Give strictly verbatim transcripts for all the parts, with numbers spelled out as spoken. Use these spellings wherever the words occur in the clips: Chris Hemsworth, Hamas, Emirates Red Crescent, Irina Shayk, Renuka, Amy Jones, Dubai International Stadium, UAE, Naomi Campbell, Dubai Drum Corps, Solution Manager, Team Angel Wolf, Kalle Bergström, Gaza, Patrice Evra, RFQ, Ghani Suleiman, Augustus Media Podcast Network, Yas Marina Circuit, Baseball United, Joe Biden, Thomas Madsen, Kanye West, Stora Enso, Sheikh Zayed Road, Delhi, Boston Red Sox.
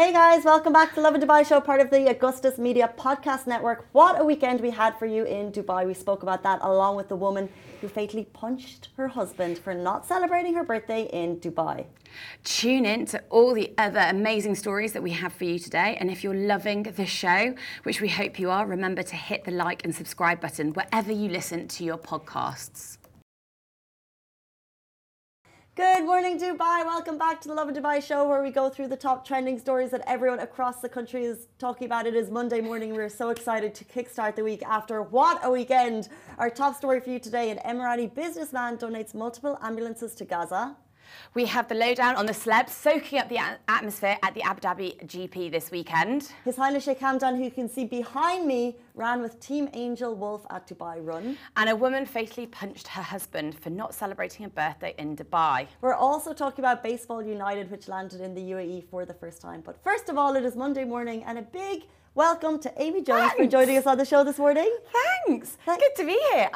Hey guys, welcome back to Love in Dubai show, part of the Augustus Media Podcast Network. What a weekend we had for you in Dubai. We spoke about that along with the woman who fatally punched her husband for not celebrating her birthday in Dubai. Tune in to all the other amazing stories that we have for you today. And if you're loving the show, which we hope you are, remember to hit the like and subscribe button wherever you listen to your podcasts. Good morning, Dubai. Welcome back to the Love in Dubai show, where we go through the top trending stories that everyone across the country is talking about. It is Monday morning. We're so excited to kickstart the week after what a weekend. Our top story for you today: an Emirati businessman donates multiple ambulances to Gaza. We have the lowdown on the celebs soaking up the atmosphere at the Abu Dhabi G P this weekend. His Highness Sheikh Hamdan, who you can see behind me, ran with Team Angel Wolf at Dubai Run. And a woman fatally punched her husband for not celebrating a birthday in Dubai. We're also talking about Baseball United, which landed in the U A E for the first time. But first of all, it is Monday morning, and a big welcome to Amy Jones Thanks. for joining us on the show this morning. Thanks. Thanks. Good to be here.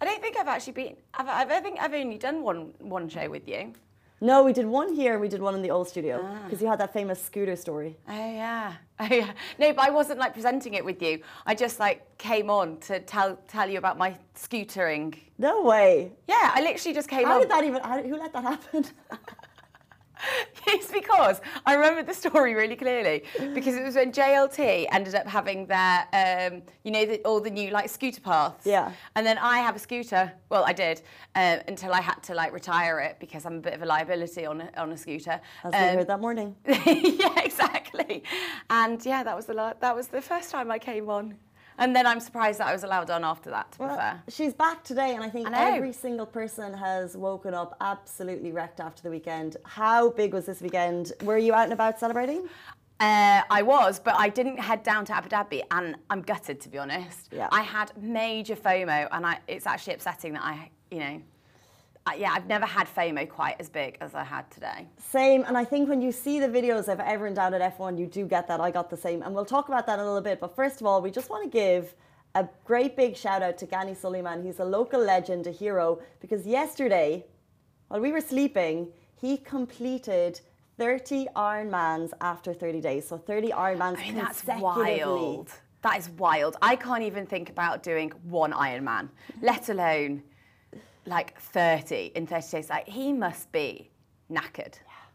I don't think I've actually been, I've, I've, I think I've only done one, one show with you. No, we did one here and we did one in the old studio because ah. you had that famous scooter story. Oh yeah. oh yeah. No, but I wasn't like presenting it with you. I just like came on to tell tell you about my scootering. No way. Yeah, I literally just came on. How did that even, how, who let that happen? It's because I remember the story really clearly, because it was when J L T ended up having their, um, you know, the, all the new like scooter paths. Yeah. And then I have a scooter. Well, I did uh, until I had to like retire it because I'm a bit of a liability on a, on a scooter. As um, we heard that morning. Yeah, exactly. And yeah, that was the la- that was the first time I came on. And then I'm surprised that I was allowed on after that, to be well, fair. She's back today, and I think I every single person has woken up absolutely wrecked after the weekend. How big was this weekend? Were you out and about celebrating? Uh, I was, but I didn't head down to Abu Dhabi, and I'm gutted, to be honest. Yeah. I had major FOMO, and I, it's actually upsetting that I, you know... Uh, yeah, I've never had FOMO quite as big as I had today. Same, and I think when you see the videos of everyone down at F one, you do get that. I got the same, and we'll talk about that in a little bit. But first of all, we just want to give a great big shout out to Ghani Suleiman. He's a local legend, a hero, because yesterday, while we were sleeping, he completed thirty Ironmans after thirty days. So thirty Ironmans I mean, consecutively. That's wild. That is wild. I can't even think about doing one Ironman, let alone... like thirty in thirty days. Like, he must be knackered. Yeah.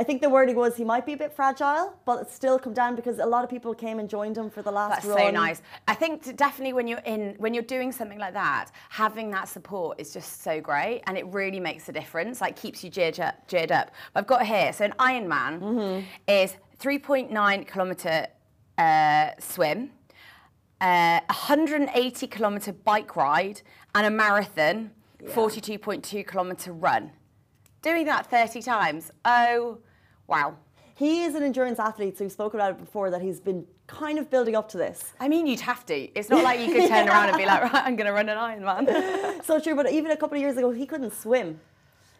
I think the wording was he might be a bit fragile, but it's still come down because a lot of people came and joined him for the last That's run. That's so nice. I think definitely when you're in, when you're doing something like that, having that support is just so great, and it really makes a difference. Like, keeps you geared up. Geared up. I've got here. So an Ironman mm-hmm. is three point nine kilometer uh, swim, uh, one hundred eighty kilometer bike ride, and a marathon. Yeah. forty-two point two kilometre run. Doing that thirty times. Oh, wow. He is an endurance athlete, so we've spoken about it before, that he's been kind of building up to this. I mean, you'd have to. It's not like you could turn yeah. around and be like, right, I'm going to run an Ironman. So true, but even a couple of years ago, he couldn't swim.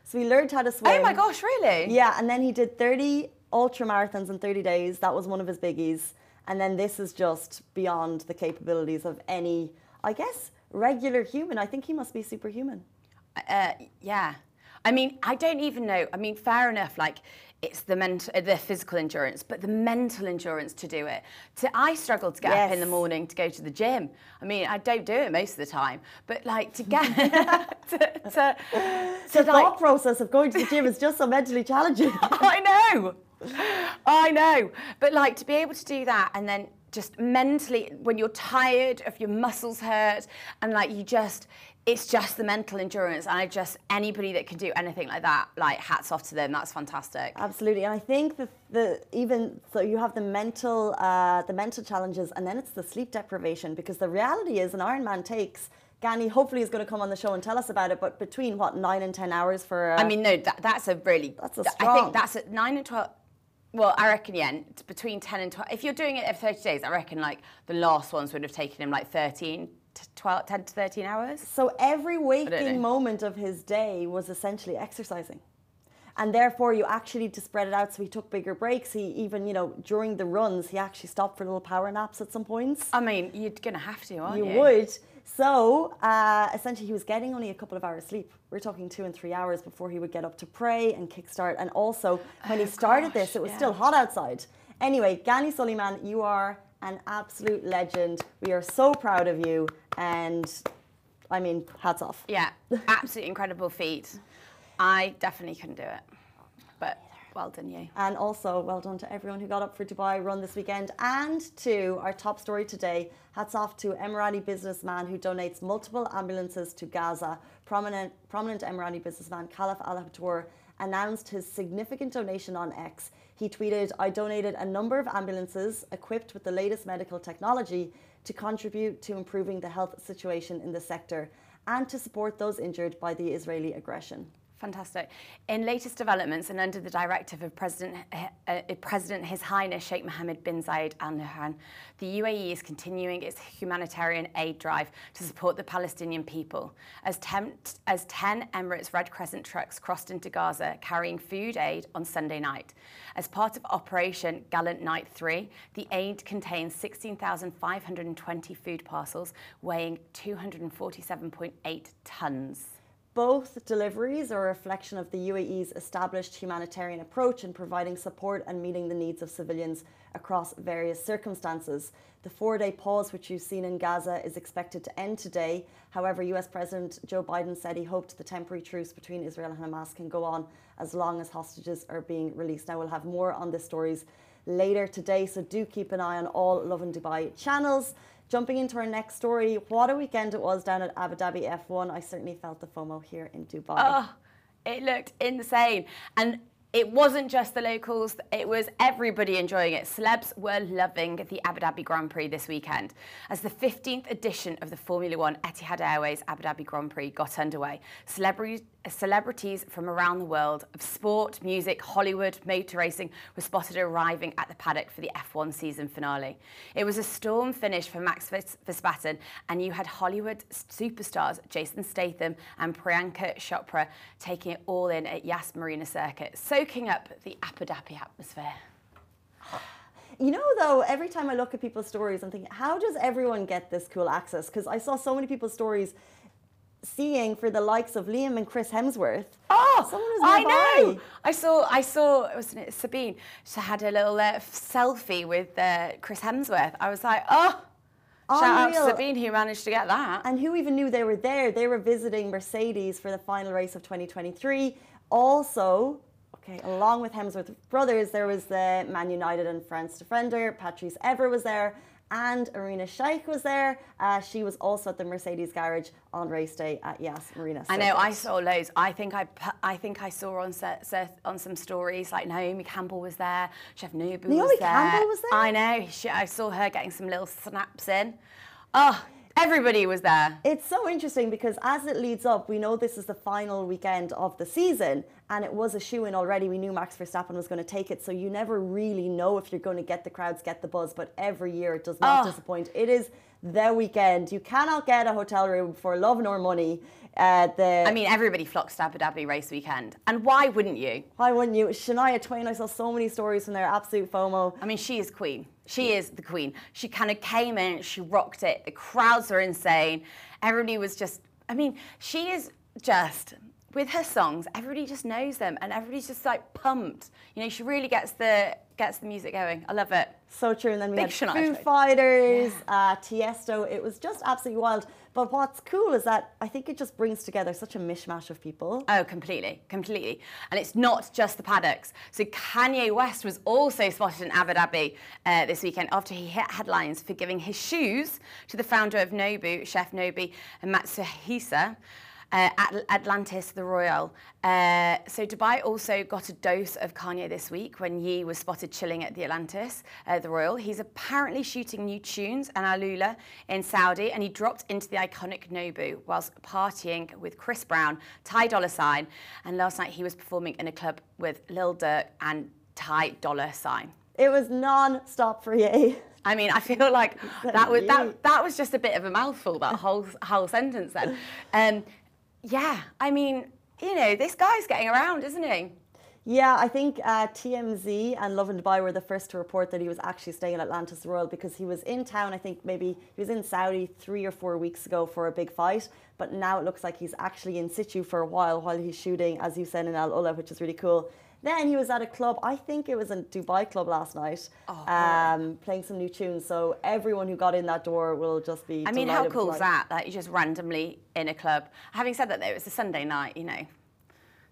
So he learned how to swim. Oh my gosh, really? Yeah, and then he did thirty ultra marathons in thirty days. That was one of his biggies. And then this is just beyond the capabilities of any, I guess, regular human. I think he must be superhuman. Uh, yeah. I mean, I don't even know. I mean, fair enough, like, it's the mental, the physical endurance, but the mental endurance to do it. To, I struggle to get yes. up in the morning to go to the gym. I mean, I don't do it most of the time, but, like, to get... to, to, to the like, thought process of going to the gym is just so mentally challenging. I know. I know. But, like, to be able to do that and then just mentally, when you're tired, if your muscles hurt, and, like, you just... It's just the mental endurance, and I just, anybody that can do anything like that, like, hats off to them. That's fantastic. Absolutely, and I think the, the even so you have the mental uh, the mental challenges, and then it's the sleep deprivation, because the reality is an Ironman takes. Ghani hopefully is going to come on the show and tell us about it, but between what nine and ten hours for. Uh, I mean, no, that, that's a really. That's a strong. I think that's at nine and twelve. Well, I reckon, yeah, between ten and twelve. If you're doing it every thirty days, I reckon like the last ones would have taken him like thirteen. To twelve, ten to thirteen hours. So every waking moment of his day was essentially exercising. And therefore, you actually need to spread it out. So he took bigger breaks. He even, you know, during the runs, he actually stopped for little power naps at some points. I mean, you're going to have to, aren't you? You would. So uh, essentially, he was getting only a couple of hours sleep. We're talking two and three hours before he would get up to pray and kickstart. And also, when oh, he started gosh, this, it was yeah. still hot outside. Anyway, Ghani Suleiman, you are an absolute legend. We are so proud of you, and I mean, hats off. Yeah, absolutely incredible feat. I definitely couldn't do it, but well done you. And also, well done to everyone who got up for Dubai Run this weekend. And to our top story today, hats off to Emirati businessman who donates multiple ambulances to Gaza. Prominent, prominent Emirati businessman Khalaf Al Habtoor announced his significant donation on X. He tweeted, "I donated a number of ambulances equipped with the latest medical technology to contribute to improving the health situation in the sector and to support those injured by the Israeli aggression." Fantastic. In latest developments and under the directive of President, uh, President His Highness Sheikh Mohammed bin Zayed Al Nahyan, the U A E is continuing its humanitarian aid drive to support the Palestinian people. As ten, as ten Emirates Red Crescent trucks crossed into Gaza carrying food aid on Sunday night. As part of Operation Gallant Night three, the aid contains sixteen thousand five hundred twenty food parcels weighing two hundred forty-seven point eight tons. Both deliveries are a reflection of the U A E's established humanitarian approach in providing support and meeting the needs of civilians across various circumstances. The four-day pause which you've seen in Gaza is expected to end today. However, U S President Joe Biden said he hoped the temporary truce between Israel and Hamas can go on as long as hostages are being released. Now, we'll have more on this stories later today, so do keep an eye on all Love in Dubai channels. Jumping into our next story, what a weekend it was down at Abu Dhabi F one. I certainly felt the FOMO here in Dubai. Oh, it looked insane. And it wasn't just the locals, it was everybody enjoying it. Celebs were loving the Abu Dhabi Grand Prix this weekend. As the fifteenth edition of the Formula One Etihad Airways Abu Dhabi Grand Prix got underway, celebrities, celebrities from around the world of sport, music, Hollywood, motor racing were spotted arriving at the paddock for the F one season finale. It was a storm finish for Max Verstappen, and you had Hollywood superstars Jason Statham and Priyanka Chopra taking it all in at Yas Marina Circuit. So soaking up the Abu Dhabi atmosphere. You know, though, every time I look at people's stories, I'm thinking, how does everyone get this cool access? Because I saw so many people's stories seeing for the likes of Liam and Chris Hemsworth. Oh, someone was I know. I saw, I saw, wasn't it Sabine? She had a little uh, selfie with uh, Chris Hemsworth. I was like, oh. Unreal. Shout out to Sabine who managed to get that. And who even knew they were there? They were visiting Mercedes for the final race of twenty twenty-three. Also, okay, along with Hemsworth brothers, there was the Man United and France defender, Patrice Evra was there, and Irina Shayk was there. Uh, she was also at the Mercedes garage on race day at Yas Marina Circuit. I know, I saw loads. I think I, I think I saw on on some stories like Naomi Campbell was there, Chef Nubu was there. Naomi Campbell was there. I know. She, I saw her getting some little snaps in. Oh. Everybody was there. It's so interesting because as it leads up, we know this is the final weekend of the season and it was a shoo-in already. We knew Max Verstappen was going to take it, so you never really know if you're going to get the crowds, get the buzz, but every year it does not oh. disappoint. It is the weekend. You cannot get a hotel room for love nor money. Uh, the I mean, everybody flocks to Abu Dhabi race weekend. And why wouldn't you? Why wouldn't you? Shania Twain, I saw so many stories from their absolute FOMO. I mean, she is queen. She is the queen. She kind of came in, she rocked it. The crowds were insane. Everybody was just, I mean, she is just, with her songs, everybody just knows them and everybody's just like pumped. You know, she really gets the gets the music going. I love it. So true. And then we Big had Foo Fighters, yeah. uh, Tiesto. It was just absolutely wild. But what's cool is that I think it just brings together such a mishmash of people. Oh, completely, completely. And it's not just the paddocks. So Kanye West was also spotted in Abu Dhabi uh, this weekend after he hit headlines for giving his shoes to the founder of Nobu, Chef Nobu and Matsuhisa. Uh, At- Atlantis, the Royal. Uh, so Dubai also got a dose of Kanye this week when Yee was spotted chilling at the Atlantis, uh, the Royal. He's apparently shooting new tunes and AlUla in Saudi, and he dropped into the iconic Nobu whilst partying with Chris Brown, Ty Dolla $ign, and last night he was performing in a club with Lil Durk and Ty Dolla $ign. It was non-stop for Yee. I mean, I feel like that was that that was just a bit of a mouthful, that whole whole sentence then. Um, Yeah, I mean, you know, this guy's getting around, isn't he? Yeah, I think uh, T M Z and Love in Dubai were the first to report that he was actually staying at Atlantis Royal because he was in town, I think maybe he was in Saudi three or four weeks ago for a big fight. But now it looks like he's actually in situ for a while while he's shooting, as you said, in AlUla, which is really cool. Then he was at a club, I think it was a Dubai club last night, oh, um, playing some new tunes. So everyone who got in that door will just be I mean, how cool is that? Like, you're just randomly in a club. Having said that, though, it's a Sunday night, you know.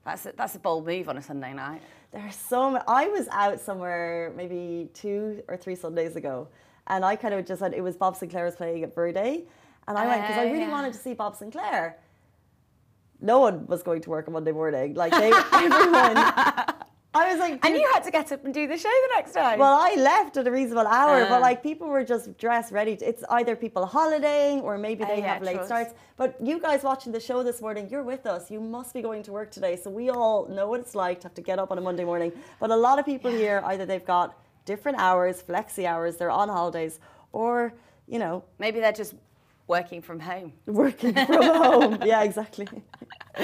That's a, that's a bold move on a Sunday night. There are so many. I was out somewhere maybe two or three Sundays ago, and I kind of just said it was Bob Sinclair was playing at Verde. And I uh, went, because I really yeah. wanted to see Bob Sinclair. No one was going to work on Monday morning. Like, they, everyone... I was like... And you had to get up and do the show the next time. Well, I left at a reasonable hour, uh, but, like, people were just dressed, ready. To, it's either people holidaying or maybe they uh, yeah, have late starts. But you guys watching the show this morning, you're with us. You must be going to work today. So we all know what it's like to have to get up on a Monday morning. But a lot of people yeah. here, either they've got different hours, flexi hours, they're on holidays, or, you know... Maybe they're just... Working from home. Working from home. Yeah, exactly. But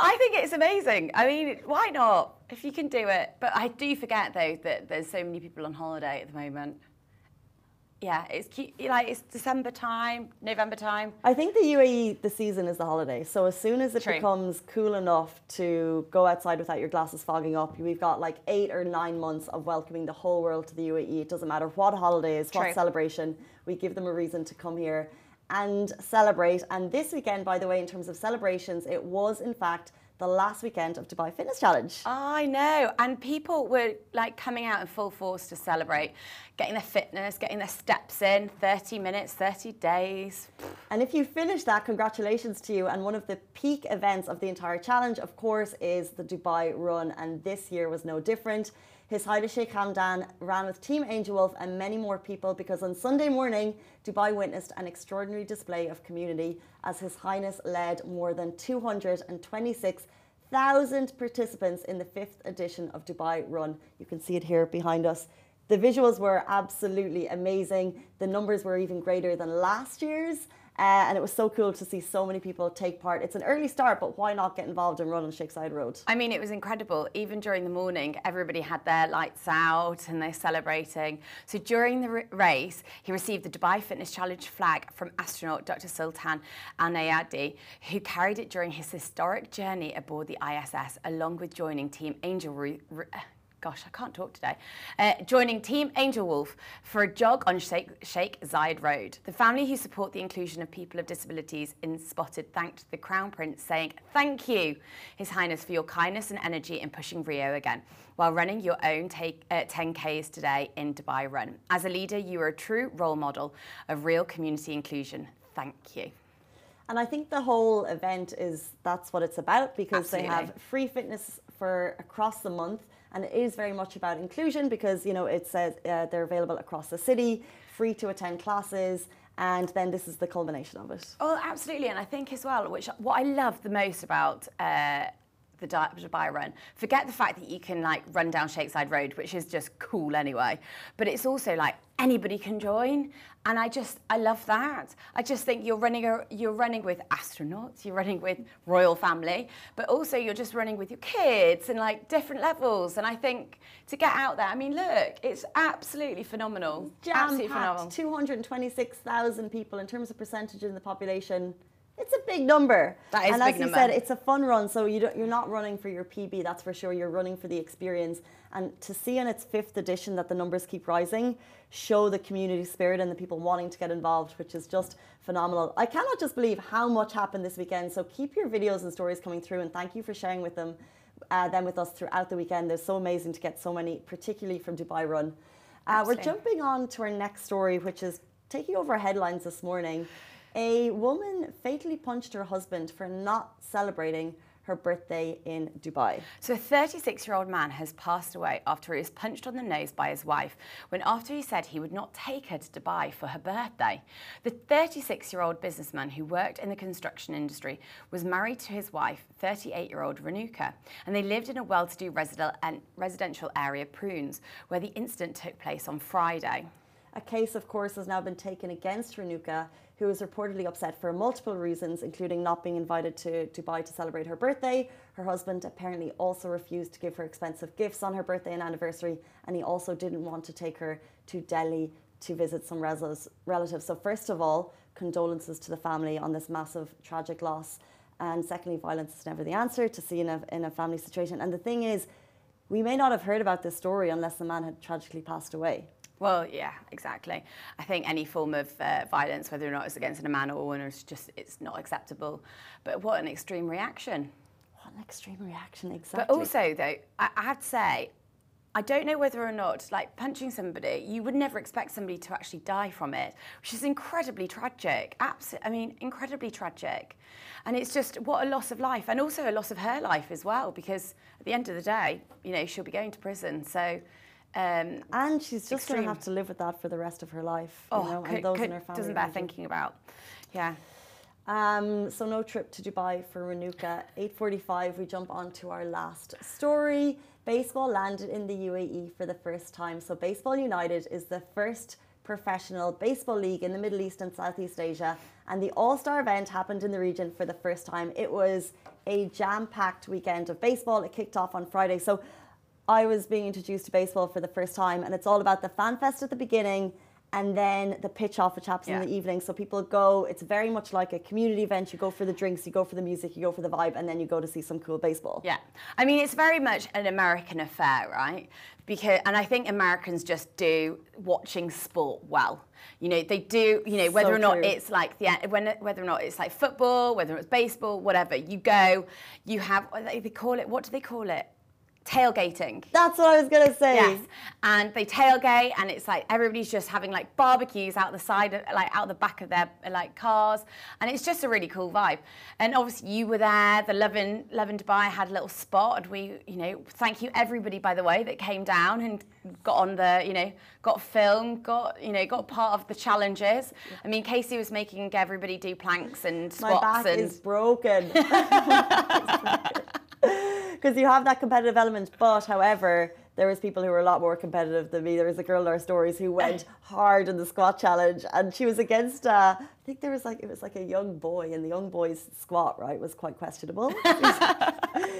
I think it's amazing. I mean, why not? If you can do it. But I do forget, though, that there's so many people on holiday at the moment. Yeah, it's cute. Like, it's December time, November time. I think the U A E, the season is the holiday. So as soon as it True. becomes cool enough to go outside without your glasses fogging up, we've got like eight or nine months of welcoming the whole world to the U A E. It doesn't matter what holiday is, what True. celebration. We give them a reason to come here and celebrate. And this weekend, by the way, in terms of celebrations, it was in fact the last weekend of Dubai Fitness Challenge. I know, and people were like coming out in full force to celebrate, getting their fitness, getting their steps in, thirty minutes, thirty days. And if you finish that, congratulations to you. And one of the peak events of the entire challenge, of course, is the Dubai Run, and this year was no different. His Highness Sheikh Hamdan ran with Team Angel Wolf and many more people because on Sunday morning, Dubai witnessed an extraordinary display of community as His Highness led more than two hundred twenty-six thousand participants in the fifth edition of Dubai Run. You can see it here behind us. The visuals were absolutely amazing. The numbers were even greater than last year's. Uh, and it was so cool to see so many people take part. It's an early start, but why not get involved and run on Sheikh Zayed Road? I mean, it was incredible. Even during the morning, everybody had their lights out and they're celebrating. So during the race, he received the Dubai Fitness Challenge flag from astronaut Doctor Sultan Al-Nayadi, who carried it during his historic journey aboard the I S S, along with joining Team Angel... Re Re Gosh, I can't talk today. Uh, joining Team Angel Wolf for a jog on Sheikh, Sheikh Zayed Road. The family who support the inclusion of people of disabilities in Spotted thanked the Crown Prince, saying, "Thank you, His Highness, for your kindness and energy in pushing Rio again, while running your own take, uh, ten Ks today in Dubai Run. As a leader, you are a true role model of real community inclusion. Thank you." And I think the whole event is, that's what it's about, because Absolutely. they have free fitness for across the month. And it is very much about inclusion because, you know, it says uh, they're available across the city, free to attend classes. And then this is the culmination of it. Oh, absolutely. And I think as well, which what I love the most about uh, the Dubai Run, forget the fact that you can like run down Sheikh Zayed Road, which is just cool anyway. But it's also like anybody can join. And I just, I love that. I just think you're running, you're running with astronauts, you're running with royal family, but also you're just running with your kids and like different levels. And I think to get out there, I mean, look, it's absolutely phenomenal. Absolutely phenomenal. two hundred twenty-six thousand people in terms of percentage in the population. It's a big number. That is a big number. And as you said, it's a fun run. So you don't, you're not running for your P B, that's for sure. You're running for the experience. And to see in its fifth edition that the numbers keep rising, show the community spirit and the people wanting to get involved, which is just phenomenal. I cannot just believe how much happened this weekend. So keep your videos and stories coming through. And thank you for sharing with them, uh, them with us throughout the weekend. They're so amazing to get so many, particularly from Dubai Run. Uh, we're jumping on to our next story, which is taking over headlines this morning. A woman fatally punched her husband for not celebrating her birthday in Dubai. So a thirty-six-year-old man has passed away after he was punched on the nose by his wife when after he said he would not take her to Dubai for her birthday. The thirty-six-year-old businessman who worked in the construction industry was married to his wife, thirty-eight-year-old Renuka, and they lived in a well-to-do residential area, Prunes, where the incident took place on Friday. A case, of course, has now been taken against Renuka, who was reportedly upset for multiple reasons, including not being invited to Dubai to celebrate her birthday. Her husband apparently also refused to give her expensive gifts on her birthday and anniversary, and he also didn't want to take her to Delhi to visit some relatives. So first of all, condolences to the family on this massive tragic loss. And secondly, violence is never the answer to see in a, in a family situation. And the thing is, we may not have heard about this story unless the man had tragically passed away. Well, yeah, exactly. I think any form of uh, violence, whether or not it's against a man or a woman, it's just, it's not acceptable. But what an extreme reaction. What an extreme reaction, exactly. But also, though, I, I have to say, I don't know whether or not, like, punching somebody, you would never expect somebody to actually die from it, which is incredibly tragic. Absol- I mean, incredibly tragic. And it's just, what a loss of life, and also a loss of her life as well, because at the end of the day, you know, she'll be going to prison, so... Um, and she's just going to have to live with that for the rest of her life, you oh, know, could, and those could, in her family. Doesn't bear thinking about, yeah. Um, so no trip to Dubai for Renuka. eight forty-five, we jump on to our last story. Baseball landed in the U A E for the first time. So Baseball United is the first professional baseball league in the Middle East and Southeast Asia. And the All-Star event happened in the region for the first time. It was a jam-packed weekend of baseball. It kicked off on Friday. So I was being introduced to baseball for the first time, and it's all about the fan fest at the beginning and then the pitch off, which happens yeah. in the evening. So people go, it's very much like a community event. You go for the drinks, you go for the music, you go for the vibe, and then you go to see some cool baseball. Yeah. I mean, it's very much an American affair, right? Because, and I think Americans just do watching sport well. You know, they do, you know, whether so or not true. it's like, the when, whether or not it's like football, whether it's baseball, whatever, you go, you have, they call it, what do they call it? Tailgating. That's what I was going to say. Yes. And they tailgate, and it's like everybody's just having like barbecues out the side, of, like out the back of their like cars. And it's just a really cool vibe. And obviously you were there, the Love in, Love in Dubai had a little spot, and we, you know, thank you everybody, by the way, that came down and got on the, you know, got filmed, got, you know, got part of the challenges. I mean, Casey was making everybody do planks and squats. My back and... is broken. Because you have that competitive element, but however, there was people who were a lot more competitive than me. There was a girl in our stories who went hard in the squat challenge, and she was against, uh, I think there was like, it was like a young boy, and the young boy's squat, right, was quite questionable. He was,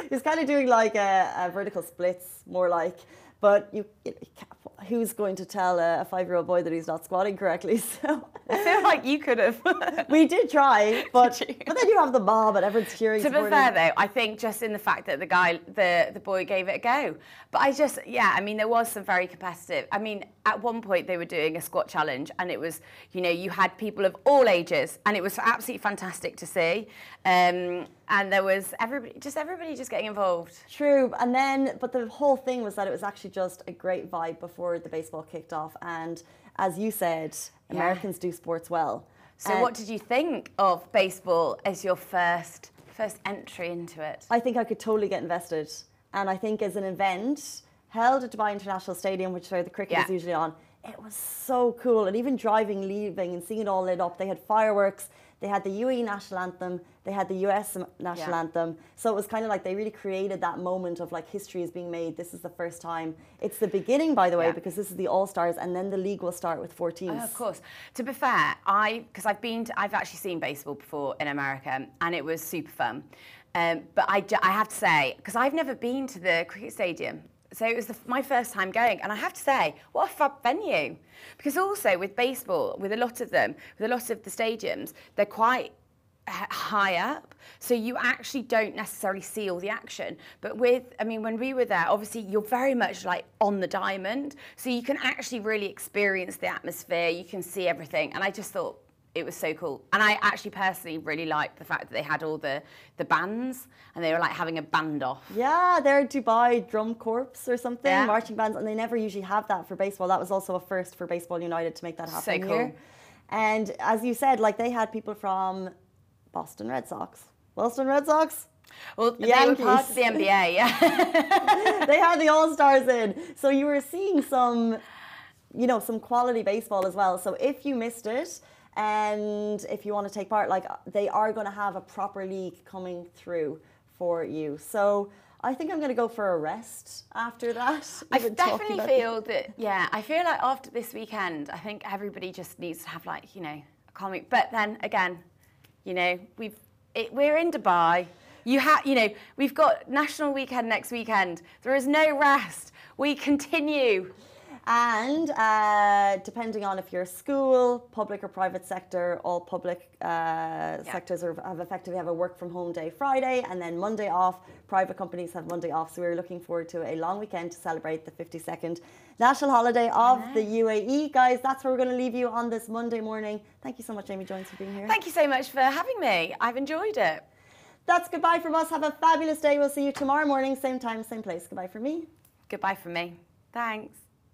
he was kind of doing like a, a vertical splits, more like, but you, you know, who's going to tell a, a five-year-old boy that he's not squatting correctly? So I feel like you could have. We did try, but did but then you have the mob and everyone's cheering. To be fair, though, I think just in the fact that the guy, the the boy, gave it a go. But I just, yeah, I mean, there was some very competitive. I mean, at one point they were doing a squat challenge, and it was, you know, you had people of all ages, and it was absolutely fantastic to see. Um, and there was everybody, just everybody, just getting involved. True, and then, but the whole thing was that it was actually just a great vibe before the baseball kicked off, and as you said, yeah. Americans do sports well. So uh, what did you think of baseball as your first first entry into it? I think I could totally get invested, and I think as an event held at Dubai International Stadium, which is where the cricket yeah. is usually on, it was so cool. And even driving, leaving, and seeing it all lit up, they had fireworks. They had the U A E national anthem. They had the U S national yeah. anthem. So it was kind of like they really created that moment of like history is being made. This is the first time. It's the beginning, by the way, yeah. because this is the All-Stars, and then the league will start with four teams. Oh, of course. To be fair, I because I've been to, I've actually seen baseball before in America, and it was super fun. Um, but I, I have to say, because I've never been to the cricket stadium. So it was the, my first time going, and I have to say, what a fab venue. Because also with baseball, with a lot of them, with a lot of the stadiums, they're quite high up, so you actually don't necessarily see all the action. But with, I mean, when we were there, obviously you're very much like on the diamond, so you can actually really experience the atmosphere, you can see everything, and I just thought, it was so cool. And I actually personally really liked the fact that they had all the, the bands, and they were like having a band off. Yeah, they're Dubai Drum Corps or something, yeah. marching bands, and they never usually have that for baseball. That was also a first for Baseball United to make that happen. So cool. Here. And as you said, like they had people from Boston Red Sox. Boston Red Sox? Well, Yankees. They were part of the N B A, yeah. They had the All-Stars in. So you were seeing some, you know, some quality baseball as well. So if you missed it, and if you want to take part, like they are going to have a proper league coming through for you. So I think I'm going to go for a rest after that. I definitely feel it. that, yeah, I feel like after this weekend, I think everybody just needs to have like, you know, a calm week. But then again, you know, we've, it, we're in Dubai. You have, you know, we've got National Weekend next weekend. There is no rest. We continue. And uh, depending on if you're a school, public or private sector, all public uh, yeah. sectors are, have effectively have a work from home day Friday and then Monday off. Private companies have Monday off. So we're looking forward to a long weekend to celebrate the fifty-second national holiday of right. the U A E. Guys, that's where we're going to leave you on this Monday morning. Thank you so much, Amy Jones, for being here. Thank you so much for having me. I've enjoyed it. That's goodbye from us. Have a fabulous day. We'll see you tomorrow morning, same time, same place. Goodbye from me. Goodbye from me. Thanks.